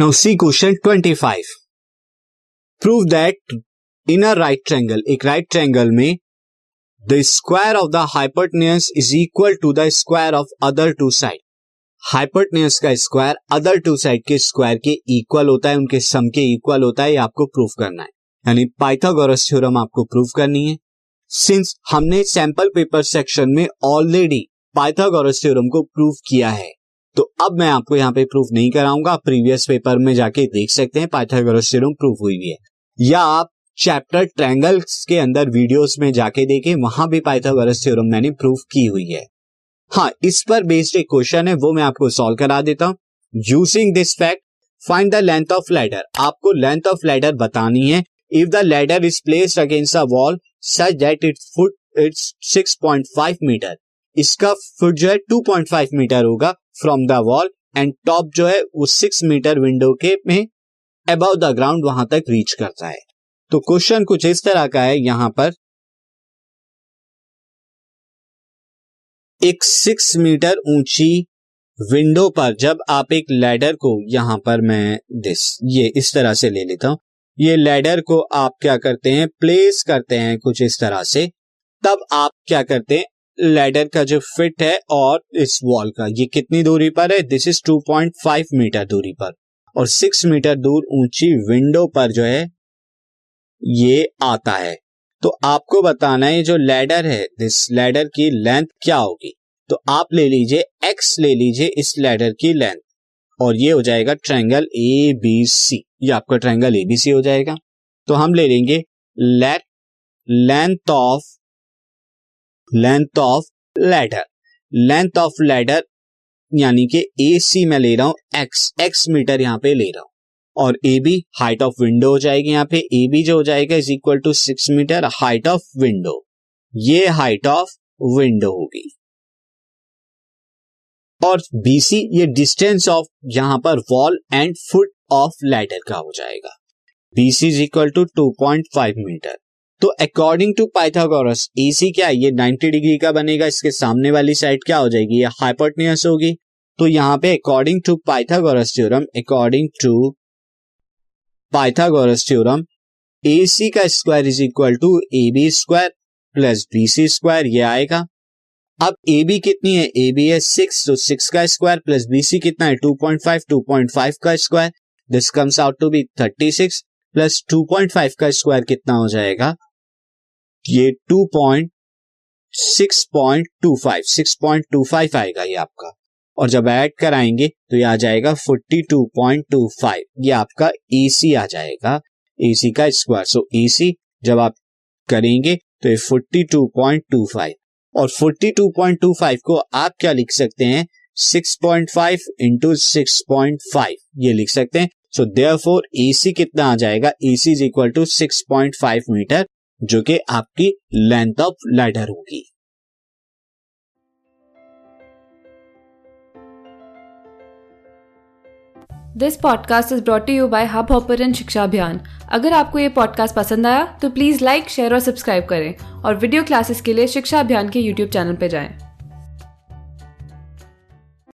Now C question 25, prove that in a right triangle, एक right triangle में the square of the hypotenuse is equal to the square of other two side. Hypotenuse का square other two side के square के equal होता है, उनके सम के equal होता है, ये आपको प्रूव करना है, यानी पाइथागोरस थ्योरम आपको प्रूव करनी है। सिंस हमने सैंपल पेपर सेक्शन में ऑलरेडी पाइथागोरस थ्योरम को प्रूव किया है, तो अब मैं आपको यहाँ पे प्रूफ नहीं कराऊंगा, आप प्रीवियस पेपर में जाके देख सकते हैं पाइथागोरस थ्योरम प्रूफ हुई भी है, या आप चैप्टर ट्रायंगल्स के अंदर वीडियोस में जाके देखें, वहां भी पाइथागोरस थ्योरम मैंने प्रूफ की हुई है। हाँ, इस पर बेस्ड एक क्वेश्चन है, वो मैं आपको सॉल्व करा देता हूँ। Using this fact find the length of ladder, आपको लेंथ ऑफ लैडर बतानी है। If the ladder is placed against a wall such that its foot it's 6.5 metre, इसका फुट जो है 2.5 मीटर होगा from the wall, and top जो है वो 6 मीटर विंडो के में अबव द ग्राउंड वहां तक रीच करता है। तो क्वेश्चन कुछ इस तरह का है, यहां पर एक 6 मीटर ऊंची विंडो पर जब आप एक लैडर को, यहां पर मैं ये इस तरह से ले लेता हूं, ये लैडर को आप क्या करते हैं, प्लेस करते हैं कुछ इस तरह से, तब आप क्या करते हैं, लैडर का जो फिट है और इस वॉल का, ये कितनी दूरी पर है, दिस इज 2.5 मीटर दूरी पर, और 6 मीटर दूर ऊंची विंडो पर जो है ये आता है। तो आपको बताना है जो लैडर है, दिस लैडर की लेंथ क्या होगी, तो आप ले लीजिए x, ले लीजिए इस लैडर की लेंथ, और ये हो जाएगा ट्रायंगल ABC, ये आपका ट्रायंगल ABC हो जाएगा। तो हम ले लेंगे let length of ladder, length of ladder यानी कि AC मैं ले रहा हूं x मीटर यहाँ पे ले रहा हूं, और AB हाइट ऑफ विंडो हो जाएगी, यहाँ पे AB जो हो जाएगा is equal to 6 metre height of window, ये हाइट ऑफ विंडो होगी, और BC ये डिस्टेंस ऑफ यहां पर wall and foot of ladder का हो जाएगा, BC is equal to 2.5 metre. तो अकॉर्डिंग टू पाइथागोरस AC क्या है, ये 90 डिग्री का बनेगा, इसके सामने वाली साइड क्या हो जाएगी, ये हाइपोटेन्यूस होगी। तो यहाँ पे according to Pythagoras theorem AC का square is equal to AB square plus BC square, ये आएगा। अब AB कितनी है, AB है 6, तो 6 का स्क्वायर प्लस BC कितना है 2.5, 2.5 का square, this comes out to be 36 plus 2.5 का स्क्वायर कितना हो जाएगा, ये 6.25 आएगा ये आपका, और जब ऐड कराएंगे तो ये आ जाएगा 42.25, ये आपका AC आ जाएगा, AC का स्क्वायर। सो AC जब आप करेंगे तो ये 42.25, और 42.25 को आप क्या लिख सकते हैं, 6.5 इंटू 6.5 ये लिख सकते हैं। सो देयरफॉर AC कितना आ जाएगा, AC is equal to 6.5 metre जो कि आपकी लेंथ ऑफ लैडर होगी। This podcast is brought you by Hubhopper and Shiksha Abhiyan. अगर आपको ये पॉडकास्ट पसंद आया तो प्लीज़ लाइक, शेयर और सब्सक्राइब करें, और वीडियो क्लासेस के लिए शिक्षा अभियान के यूट्यूब चैनल पर जाएं।